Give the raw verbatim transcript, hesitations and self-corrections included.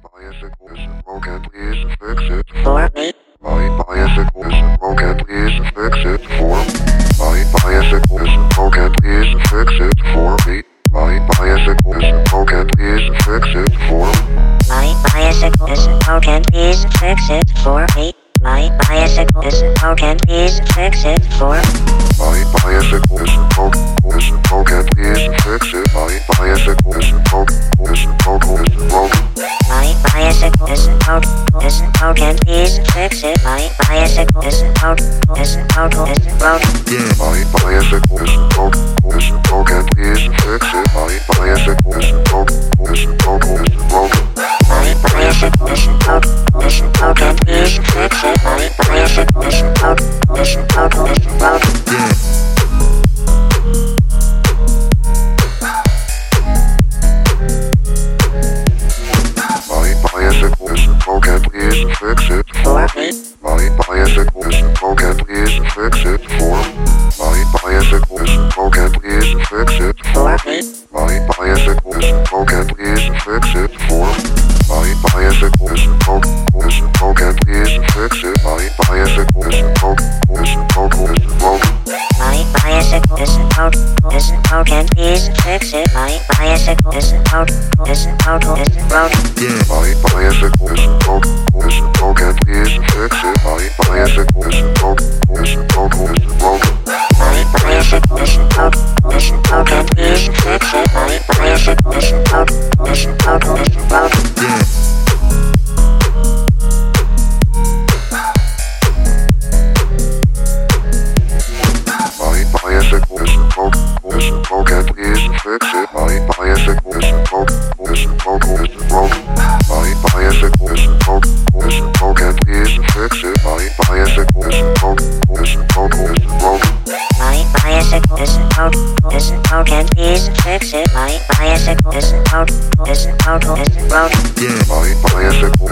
Bicycle isn't out, isn't out, isn't out. Yeah, my bicycle